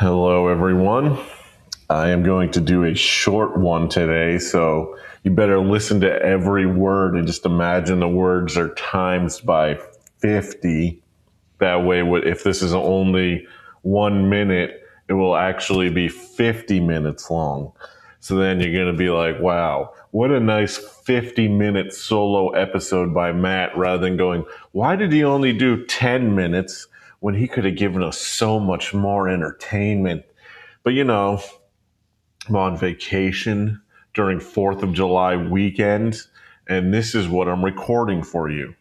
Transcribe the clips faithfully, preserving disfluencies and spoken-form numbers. Hello, everyone. I am going to do a short one today, so you better listen to every word and just imagine the words are times by fifty. That way, if this is only one minute, it will actually be fifty minutes long. So then you're going to be like, wow, what a nice fifty minute solo episode by Matt, rather than going, why did he only do ten minutes when he could have given us so much more entertainment? But you know, I'm on vacation during fourth of July weekend, and this is what I'm recording for you.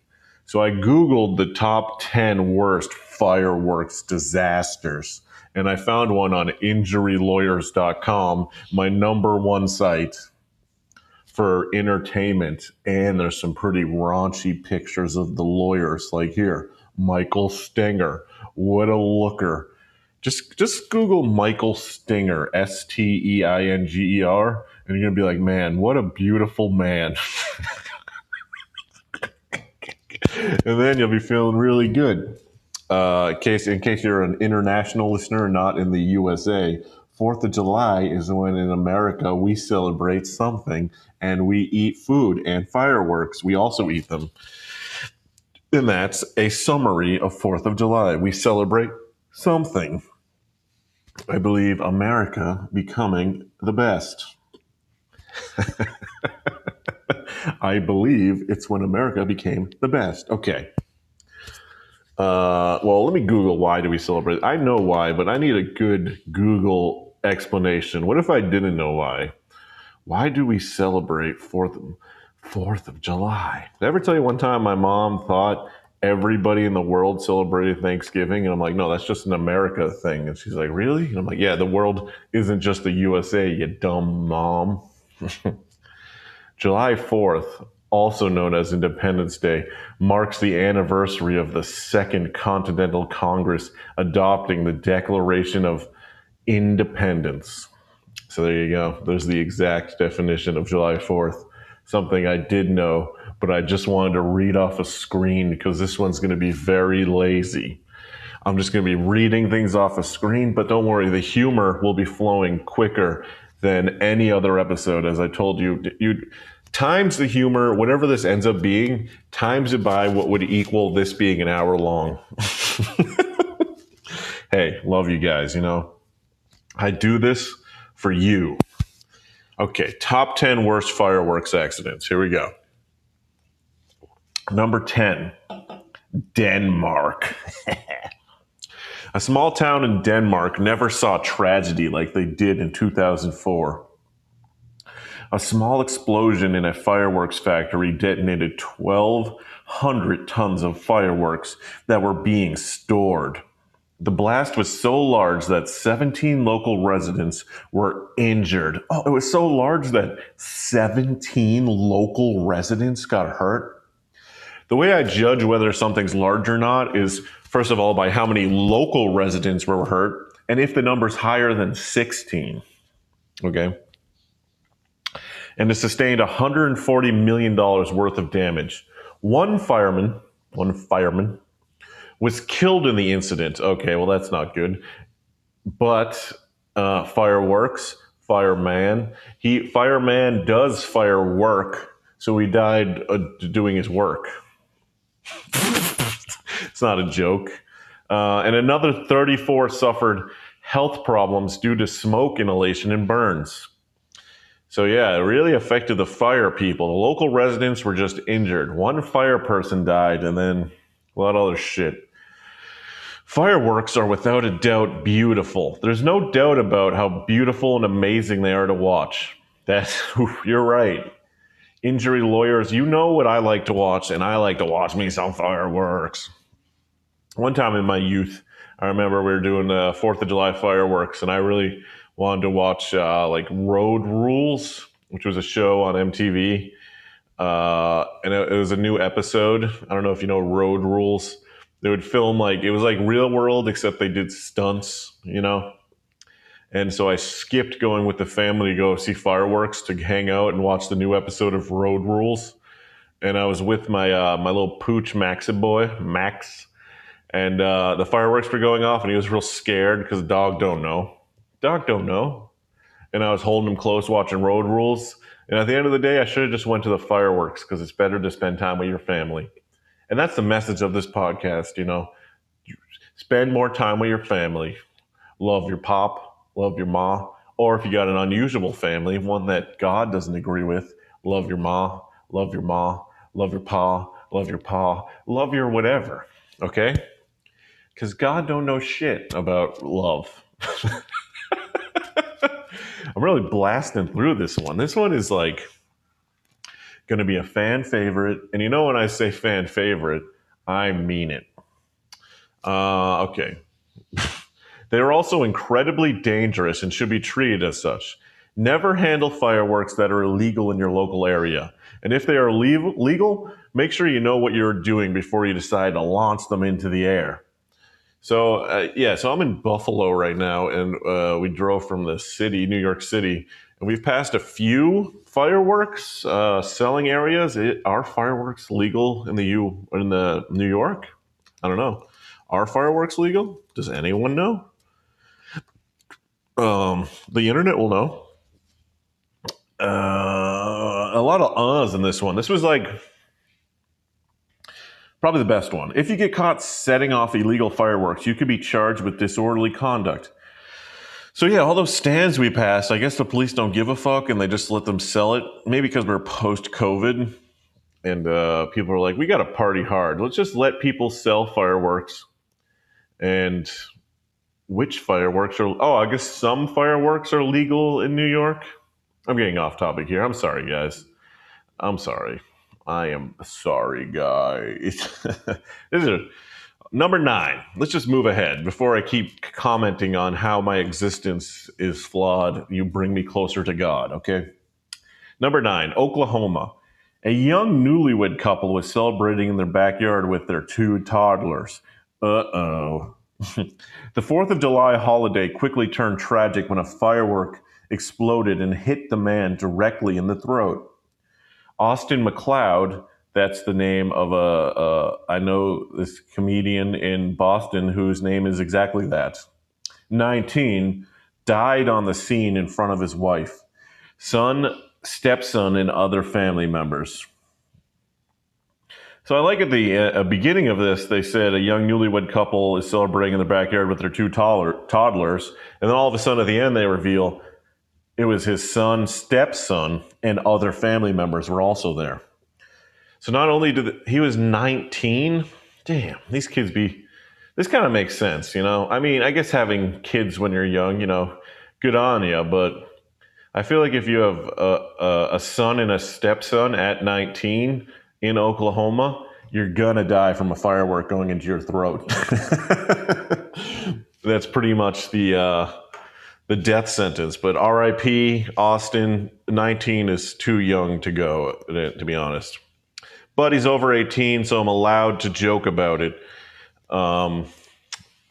So I Googled the top ten worst fireworks disasters, and I found one on injury lawyers dot com, my number one site for entertainment. And there's some pretty raunchy pictures of the lawyers, like here, Michael Steinger. What a looker. Just just Google Michael Steinger, S T E I N G E R, and you're going to be like, man, what a beautiful man. And then you'll be feeling really good. Uh, in case, in case you're an international listener and not in the U S A, fourth of July is when in America we celebrate something, and we eat food and fireworks. We also eat them. And that's a summary of fourth of July. We celebrate something. I believe America becoming the best. I believe it's when America became the best. Okay. Uh, well, let me Google, why do we celebrate? I know why, but I need a good Google explanation. What if I didn't know why? Why do we celebrate fourth of July? Fourth of July. Did I ever tell you one time my mom thought everybody in the world celebrated Thanksgiving? And I'm like, no, that's just an America thing. And she's like, really? And I'm like, yeah, the world isn't just the U S A, you dumb mom. July fourth, also known as Independence Day, marks the anniversary of the Second Continental Congress adopting the Declaration of Independence. So there you go. There's the exact definition of July fourth. Something I did know, but I just wanted to read off a screen because this one's going to be very lazy. I'm just going to be reading things off a screen, but don't worry, the humor will be flowing quicker than any other episode. As I told you, you times the humor, whatever this ends up being, times it by what would equal this being an hour long. Hey, love you guys, you know. I do this for you. Okay, top ten worst fireworks accidents. Here we go. Number ten, Denmark. A small town in Denmark never saw tragedy like they did in two thousand four. A small explosion in a fireworks factory detonated twelve hundred tons of fireworks that were being stored. The blast was so large that seventeen local residents were injured. Oh, it was so large that seventeen local residents got hurt? The way I judge whether something's large or not is, first of all, by how many local residents were hurt, and if the number's higher than sixteen. Okay? And it sustained one hundred forty million dollars worth of damage. One fireman, one fireman, was killed in the incident. Okay, well, that's not good. But uh, fireworks, fireman, he fireman does firework, so he died uh, doing his work. It's not a joke. Uh, and another thirty-four suffered health problems due to smoke inhalation and burns. So yeah, it really affected the fire people. The local residents were just injured. One fire person died, and then a lot of other shit. Fireworks are without a doubt beautiful. There's no doubt about how beautiful and amazing they are to watch. That's, you're right. Injury lawyers, you know what I like to watch, and I like to watch me some fireworks. One time in my youth, I remember we were doing uh, fourth of July fireworks, and I really wanted to watch uh, like Road Rules, which was a show on M T V. Uh, and it, it was a new episode. I don't know if you know Road Rules. They would film like, it was like Real World, except they did stunts, you know? And so I skipped going with the family to go see fireworks to hang out and watch the new episode of Road Rules. And I was with my, uh, my little pooch Maxi boy, Max. And uh, the fireworks were going off, and he was real scared because dog don't know. Dog don't know. And I was holding him close watching Road Rules. And at the end of the day, I should have just went to the fireworks because it's better to spend time with your family. And that's the message of this podcast, you know. Spend more time with your family. Love your pop, love your ma. Or if you got an unusual family, one that God doesn't agree with, love your ma, love your ma, love your pa, love your pa, love your whatever, okay? Because God don't know shit about love. I'm really blasting through this one. This one is like going to be a fan favorite. And you know when I say fan favorite, I mean it. Uh, okay. They are also incredibly dangerous and should be treated as such. Never handle fireworks that are illegal in your local area. And if they are le- legal, make sure you know what you're doing before you decide to launch them into the air. So, uh, yeah, so I'm in Buffalo right now, and uh, we drove from the city, New York City, and we've passed a few fireworks uh, selling areas. It, are fireworks legal in the U in the New York? I don't know. Are fireworks legal? Does anyone know? Um, the internet will know. Uh, a lot of uhs in this one. This was like probably the best one. If you get caught setting off illegal fireworks, you could be charged with disorderly conduct. So yeah, all those stands we passed, I guess the police don't give a fuck and they just let them sell it. Maybe because we're post-COVID and uh, people are like, we got to party hard. Let's just let people sell fireworks. And which fireworks are... Oh, I guess some fireworks are legal in New York. I'm getting off topic here. I'm sorry, guys. I'm sorry. I am sorry, guys. This is a, number nine. Let's just move ahead. Before I keep commenting on how my existence is flawed, you bring me closer to God, okay? Number nine, Oklahoma. A young newlywed couple was celebrating in their backyard with their two toddlers. Uh-oh. The fourth of July holiday quickly turned tragic when a firework exploded and hit the man directly in the throat. Austin McLeod, that's the name of a, a I know this comedian in Boston whose name is exactly that, nineteen, died on the scene in front of his wife, son, stepson, and other family members. So I like at the uh, beginning of this, they said a young newlywed couple is celebrating in their backyard with their two toddler- toddlers. And then all of a sudden at the end, they reveal it was his son, stepson, and other family members were also there. So not only did the, he was nineteen. Damn, these kids be, this kind of makes sense, you know? I mean, I guess having kids when you're young, you know, good on you. But I feel like if you have a, a, a son and a stepson at nineteen, in Oklahoma, you're gonna die from a firework going into your throat. That's pretty much the uh, the death sentence. But R I P Austin, nineteen is too young to go, to be honest. But he's over eighteen, so I'm allowed to joke about it. Um,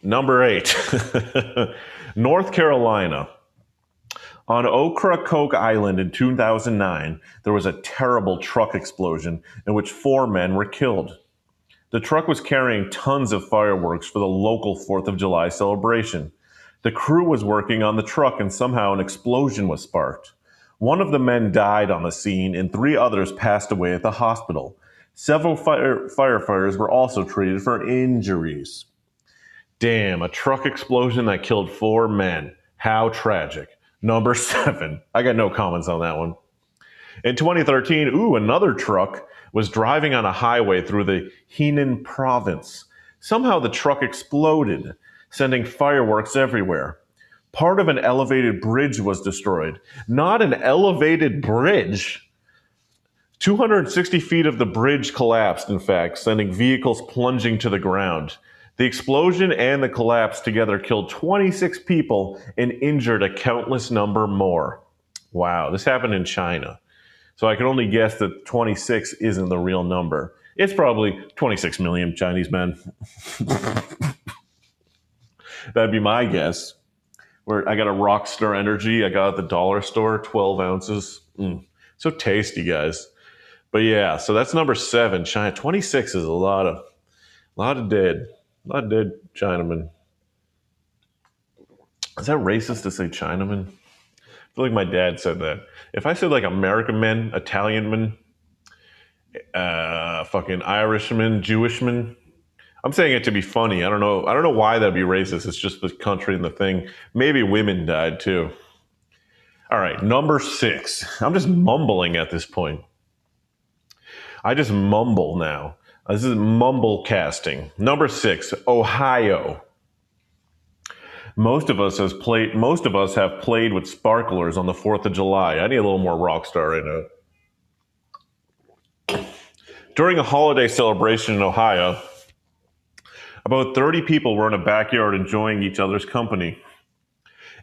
number eight, North Carolina. On Ocracoke Island in two thousand nine, there was a terrible truck explosion in which four men were killed. The truck was carrying tons of fireworks for the local fourth of July celebration. The crew was working on the truck and somehow an explosion was sparked. One of the men died on the scene and three others passed away at the hospital. Several fire- firefighters were also treated for injuries. Damn, a truck explosion that killed four men. How tragic. Number seven. I got no comments on that one. In twenty thirteen, ooh, another truck was driving on a highway through the Henan province. Somehow the truck exploded, sending fireworks everywhere. Part of an elevated bridge was destroyed. Not an elevated bridge. two hundred sixty feet of the bridge collapsed, in fact, sending vehicles plunging to the ground. The explosion and the collapse together killed twenty-six people and injured a countless number more. Wow, this happened in China. So I can only guess that twenty-six isn't the real number. It's probably twenty-six million Chinese men. That'd be my guess. Where I got a Rockstar Energy. I got at the dollar store, twelve ounces. Mm, so tasty, guys. But yeah, so that's number seven, China. twenty-six is a lot of, a lot of dead. Not dead Chinaman. Is that racist to say Chinaman? I feel like my dad said that. If I said like American men, Italian men, uh, fucking Irishman, Jewishman, I'm saying it to be funny. I don't know. I don't know why that'd be racist. It's just the country and the thing. Maybe women died too. All right, number six. I'm just mumbling at this point. I just mumble now. This is mumble casting. Number six, Ohio. Most of us has played. Most of us have played with sparklers on the fourth of July. I need a little more Rockstar in it. During a holiday celebration in Ohio, about thirty people were in a backyard enjoying each other's company.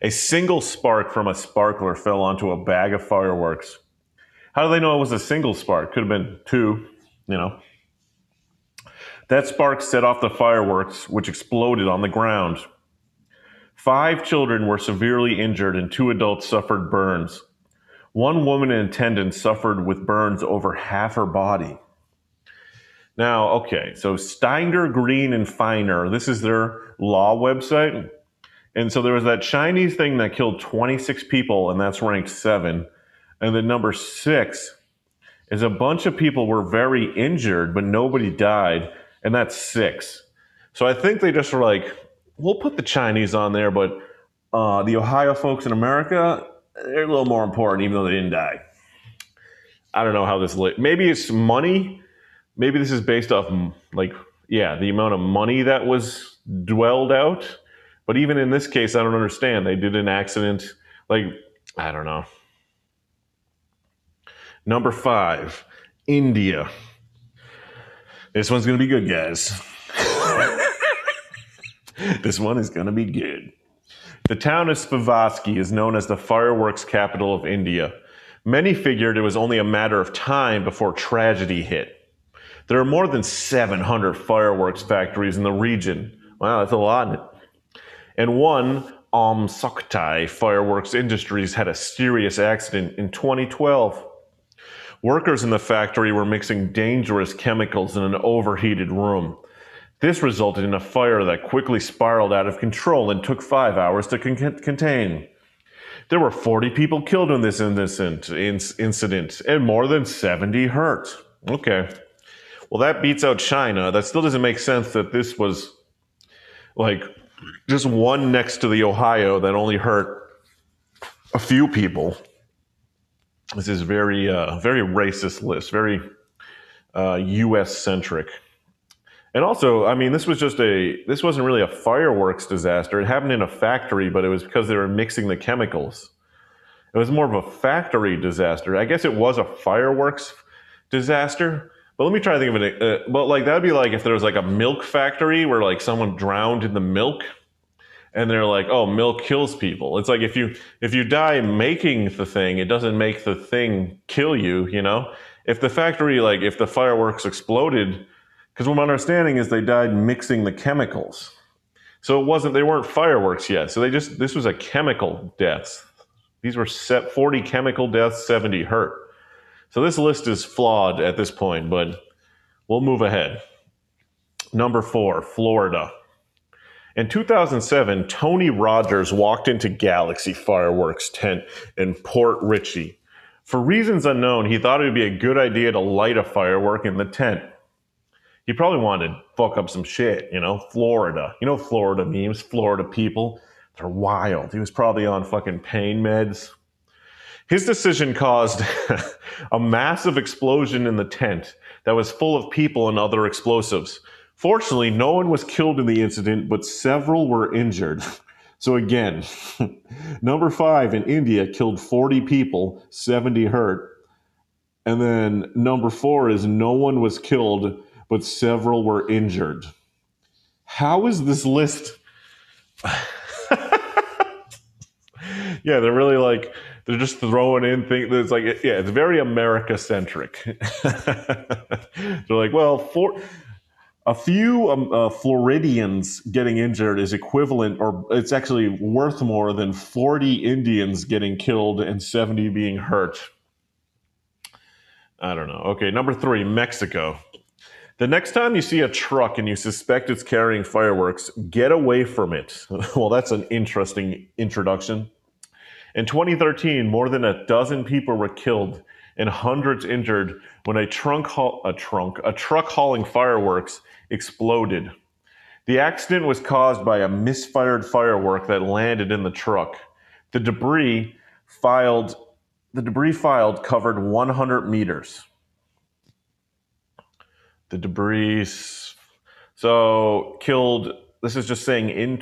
A single spark from a sparkler fell onto a bag of fireworks. How do they know it was a single spark? Could have been two, you know. That spark set off the fireworks, which exploded on the ground. Five children were severely injured and two adults suffered burns. One woman in attendance suffered with burns over half her body. Now, okay, so Steinger, Green, and Feiner, this is their law website. And so there was that Chinese thing that killed twenty-six people, and that's ranked seven. And then number six is a bunch of people were very injured, but nobody died, and that's six. So I think they just were like, we'll put the Chinese on there, but uh, the Ohio folks in America, they're a little more important, even though they didn't die. I don't know how this lit. Maybe it's money. Maybe this is based off, like, yeah, the amount of money that was dwelled out. But even in this case, I don't understand. They did an accident. Like, I don't know. Number five, India. This one's going to be good, guys. This one is going to be good. The town of Sivaschi is known as the fireworks capital of India. Many figured it was only a matter of time before tragedy hit. There are more than seven hundred fireworks factories in the region. Wow, that's a lot. And one, Om Soktai Fireworks Industries had a serious accident in twenty twelve. Workers in the factory were mixing dangerous chemicals in an overheated room. This resulted in a fire that quickly spiraled out of control and took five hours to con- contain. There were forty people killed in this innocent in- incident and more than seventy hurt. Okay. Well, that beats out China. That still doesn't make sense that this was like just one next to the Ohio that only hurt a few people. This is very, uh, very racist list, very uh, U S centric. And also, I mean, this was just a, this wasn't really a fireworks disaster. It happened in a factory, but it was because they were mixing the chemicals. It was more of a factory disaster. I guess it was a fireworks disaster. But let me try to think of it. Uh, but like that'd be like if there was like a milk factory where like someone drowned in the milk, and they're like, "Oh, milk kills people." It's like if you if you die making the thing, it doesn't make the thing kill you. You know, if the factory like if the fireworks exploded, because what my understanding is they died mixing the chemicals, so it wasn't they weren't fireworks yet. So they just this was a chemical death. These were set forty chemical deaths, seventy hurt. So this list is flawed at this point, but we'll move ahead. Number four, Florida. In two thousand seven, Tony Rogers walked into Galaxy Fireworks tent in Port Richey. For reasons unknown, he thought it would be a good idea to light a firework in the tent. He probably wanted to fuck up some shit, you know, Florida. You know Florida memes, Florida people. They're wild. He was probably on fucking pain meds. His decision caused a massive explosion in the tent that was full of people and other explosives. Fortunately, no one was killed in the incident, but several were injured. So again, number five in India killed forty people, seventy hurt. And then number four is no one was killed, but several were injured. How is this list? Yeah, they're really like... They're just throwing in things. It's like, yeah, it's very America-centric. They're like, well, for, a few um, uh, Floridians getting injured is equivalent, or it's actually worth more than forty Indians getting killed and seventy being hurt. I don't know. Okay, number three, Mexico. The next time you see a truck and you suspect it's carrying fireworks, get away from it. Well, that's an interesting introduction. In twenty thirteen, more than a dozen people were killed and hundreds injured when a trunk haul, a trunk, a truck hauling fireworks exploded. The accident was caused by a misfired firework that landed in the truck. The debris filed, the debris filed covered one hundred meters. The debris, so killed, this is just saying in,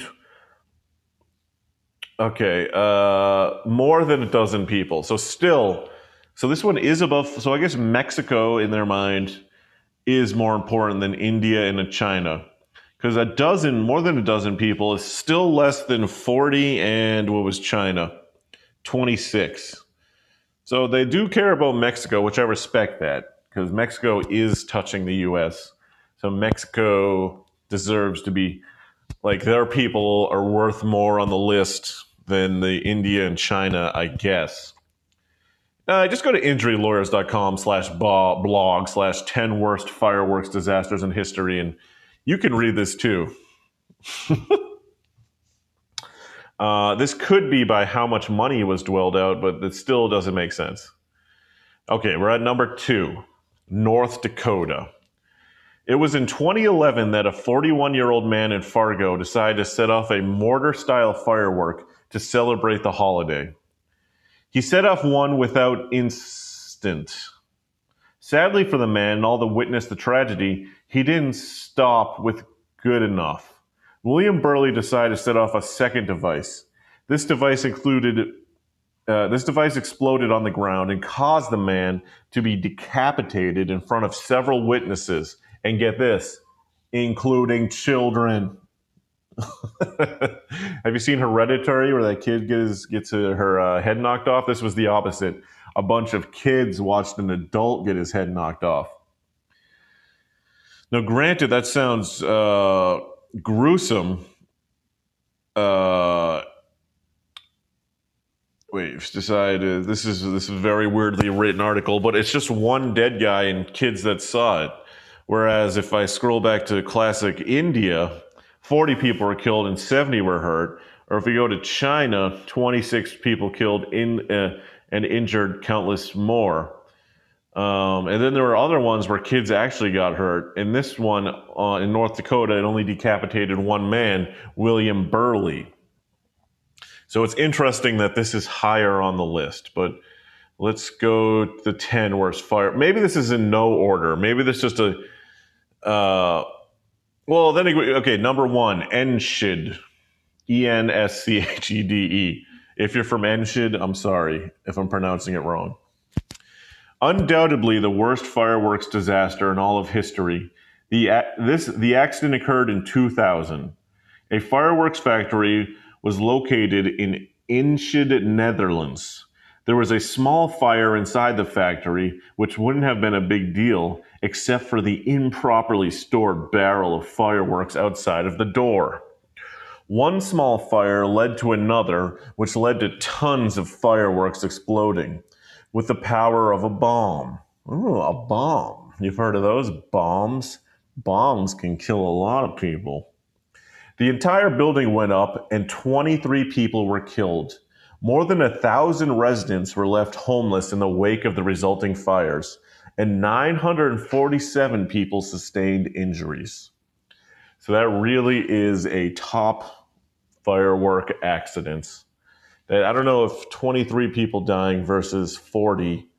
okay, uh, more than a dozen people. So still, so this one is above, so I guess Mexico in their mind is more important than India and China. Because a dozen, more than a dozen people is still less than forty and what was China? twenty-six. So they do care about Mexico, which I respect that. Because Mexico is touching the U S. So Mexico deserves to be, like, their people are worth more on the list than the India and China, I guess. Uh, just go to injurylawyers.com slash blog slash 10 worst fireworks disasters in history, and you can read this too. uh, this could be by how much money was dwelled out, but it still doesn't make sense. Okay, we're at number two, North Dakota. It was in twenty eleven that a forty-one-year-old man in Fargo decided to set off a mortar-style firework to celebrate the holiday. He set off one without incident. Sadly for the man and all that witnessed the tragedy, he didn't stop with good enough. William Burley decided to set off a second device. This device included... Uh, this device exploded on the ground and caused the man to be decapitated in front of several witnesses. And get this, including children. Have you seen Hereditary where that kid gets, gets her uh, head knocked off? This was the opposite. A bunch of kids watched an adult get his head knocked off. Now, granted, that sounds uh, gruesome. Uh... We've decided this is this is a very weirdly written article, but it's just one dead guy and kids that saw it. Whereas if I scroll back to classic India, forty people were killed and seventy were hurt. Or if we go to China, twenty-six people killed in uh, and injured countless more. Um, and then there were other ones where kids actually got hurt. And this one uh, in North Dakota, it only decapitated one man, William Burley. So it's interesting that this is higher on the list, but let's go to the ten worst fire. Maybe this is in no order. Maybe this is just a, uh, well, then, okay, number one, Enschede, E N S C H E D E. If you're from Enschede, I'm sorry if I'm pronouncing it wrong. Undoubtedly the worst fireworks disaster in all of history. The, this, the accident occurred in two thousand. A fireworks factory was located in Enschede, Netherlands. There was a small fire inside the factory, which wouldn't have been a big deal, except for the improperly stored barrel of fireworks outside of the door. One small fire led to another, which led to tons of fireworks exploding with the power of a bomb. Ooh, a bomb. You've heard of those bombs? Bombs can kill a lot of people. The entire building went up and twenty-three people were killed. More than a thousand residents were left homeless in the wake of the resulting fires, and nine hundred forty-seven people sustained injuries. So that really is a top firework accidents. That I don't know if twenty-three people dying versus forty,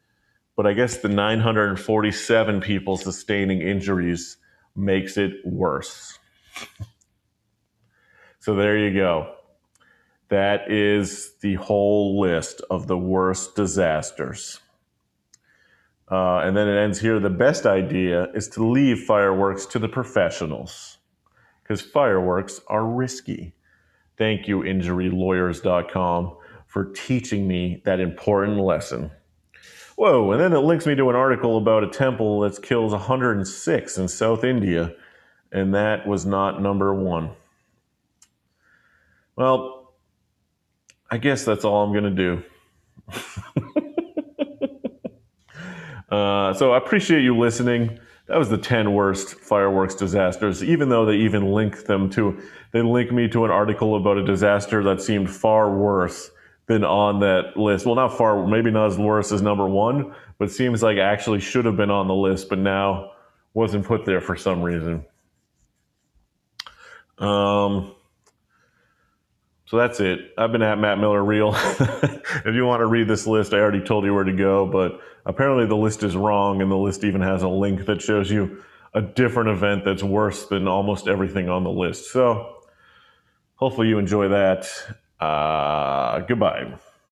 but I guess the nine hundred forty-seven people sustaining injuries makes it worse. So there you go. That is the whole list of the worst disasters. Uh, and then it ends here. The best idea is to leave fireworks to the professionals because fireworks are risky. Thank you, injury lawyers dot com, for teaching me that important lesson. Whoa, and then it links me to an article about a temple that kills one hundred six in South India, and that was not number one. Well, I guess that's all I'm going to do. uh, so I appreciate you listening. that was the ten worst fireworks disasters, even though they even link them to, they link me to an article about a disaster that seemed far worse than on that list. Well, not far, maybe not as worse as number one, but seems like actually should have been on the list, but now wasn't put there for some reason. Um, so that's it. I've been at Matt Miller Real. If you want to read this list, I already told you where to go, but apparently the list is wrong, and the list even has a link that shows you a different event that's worse than almost everything on the list. So hopefully you enjoy that. Uh, goodbye.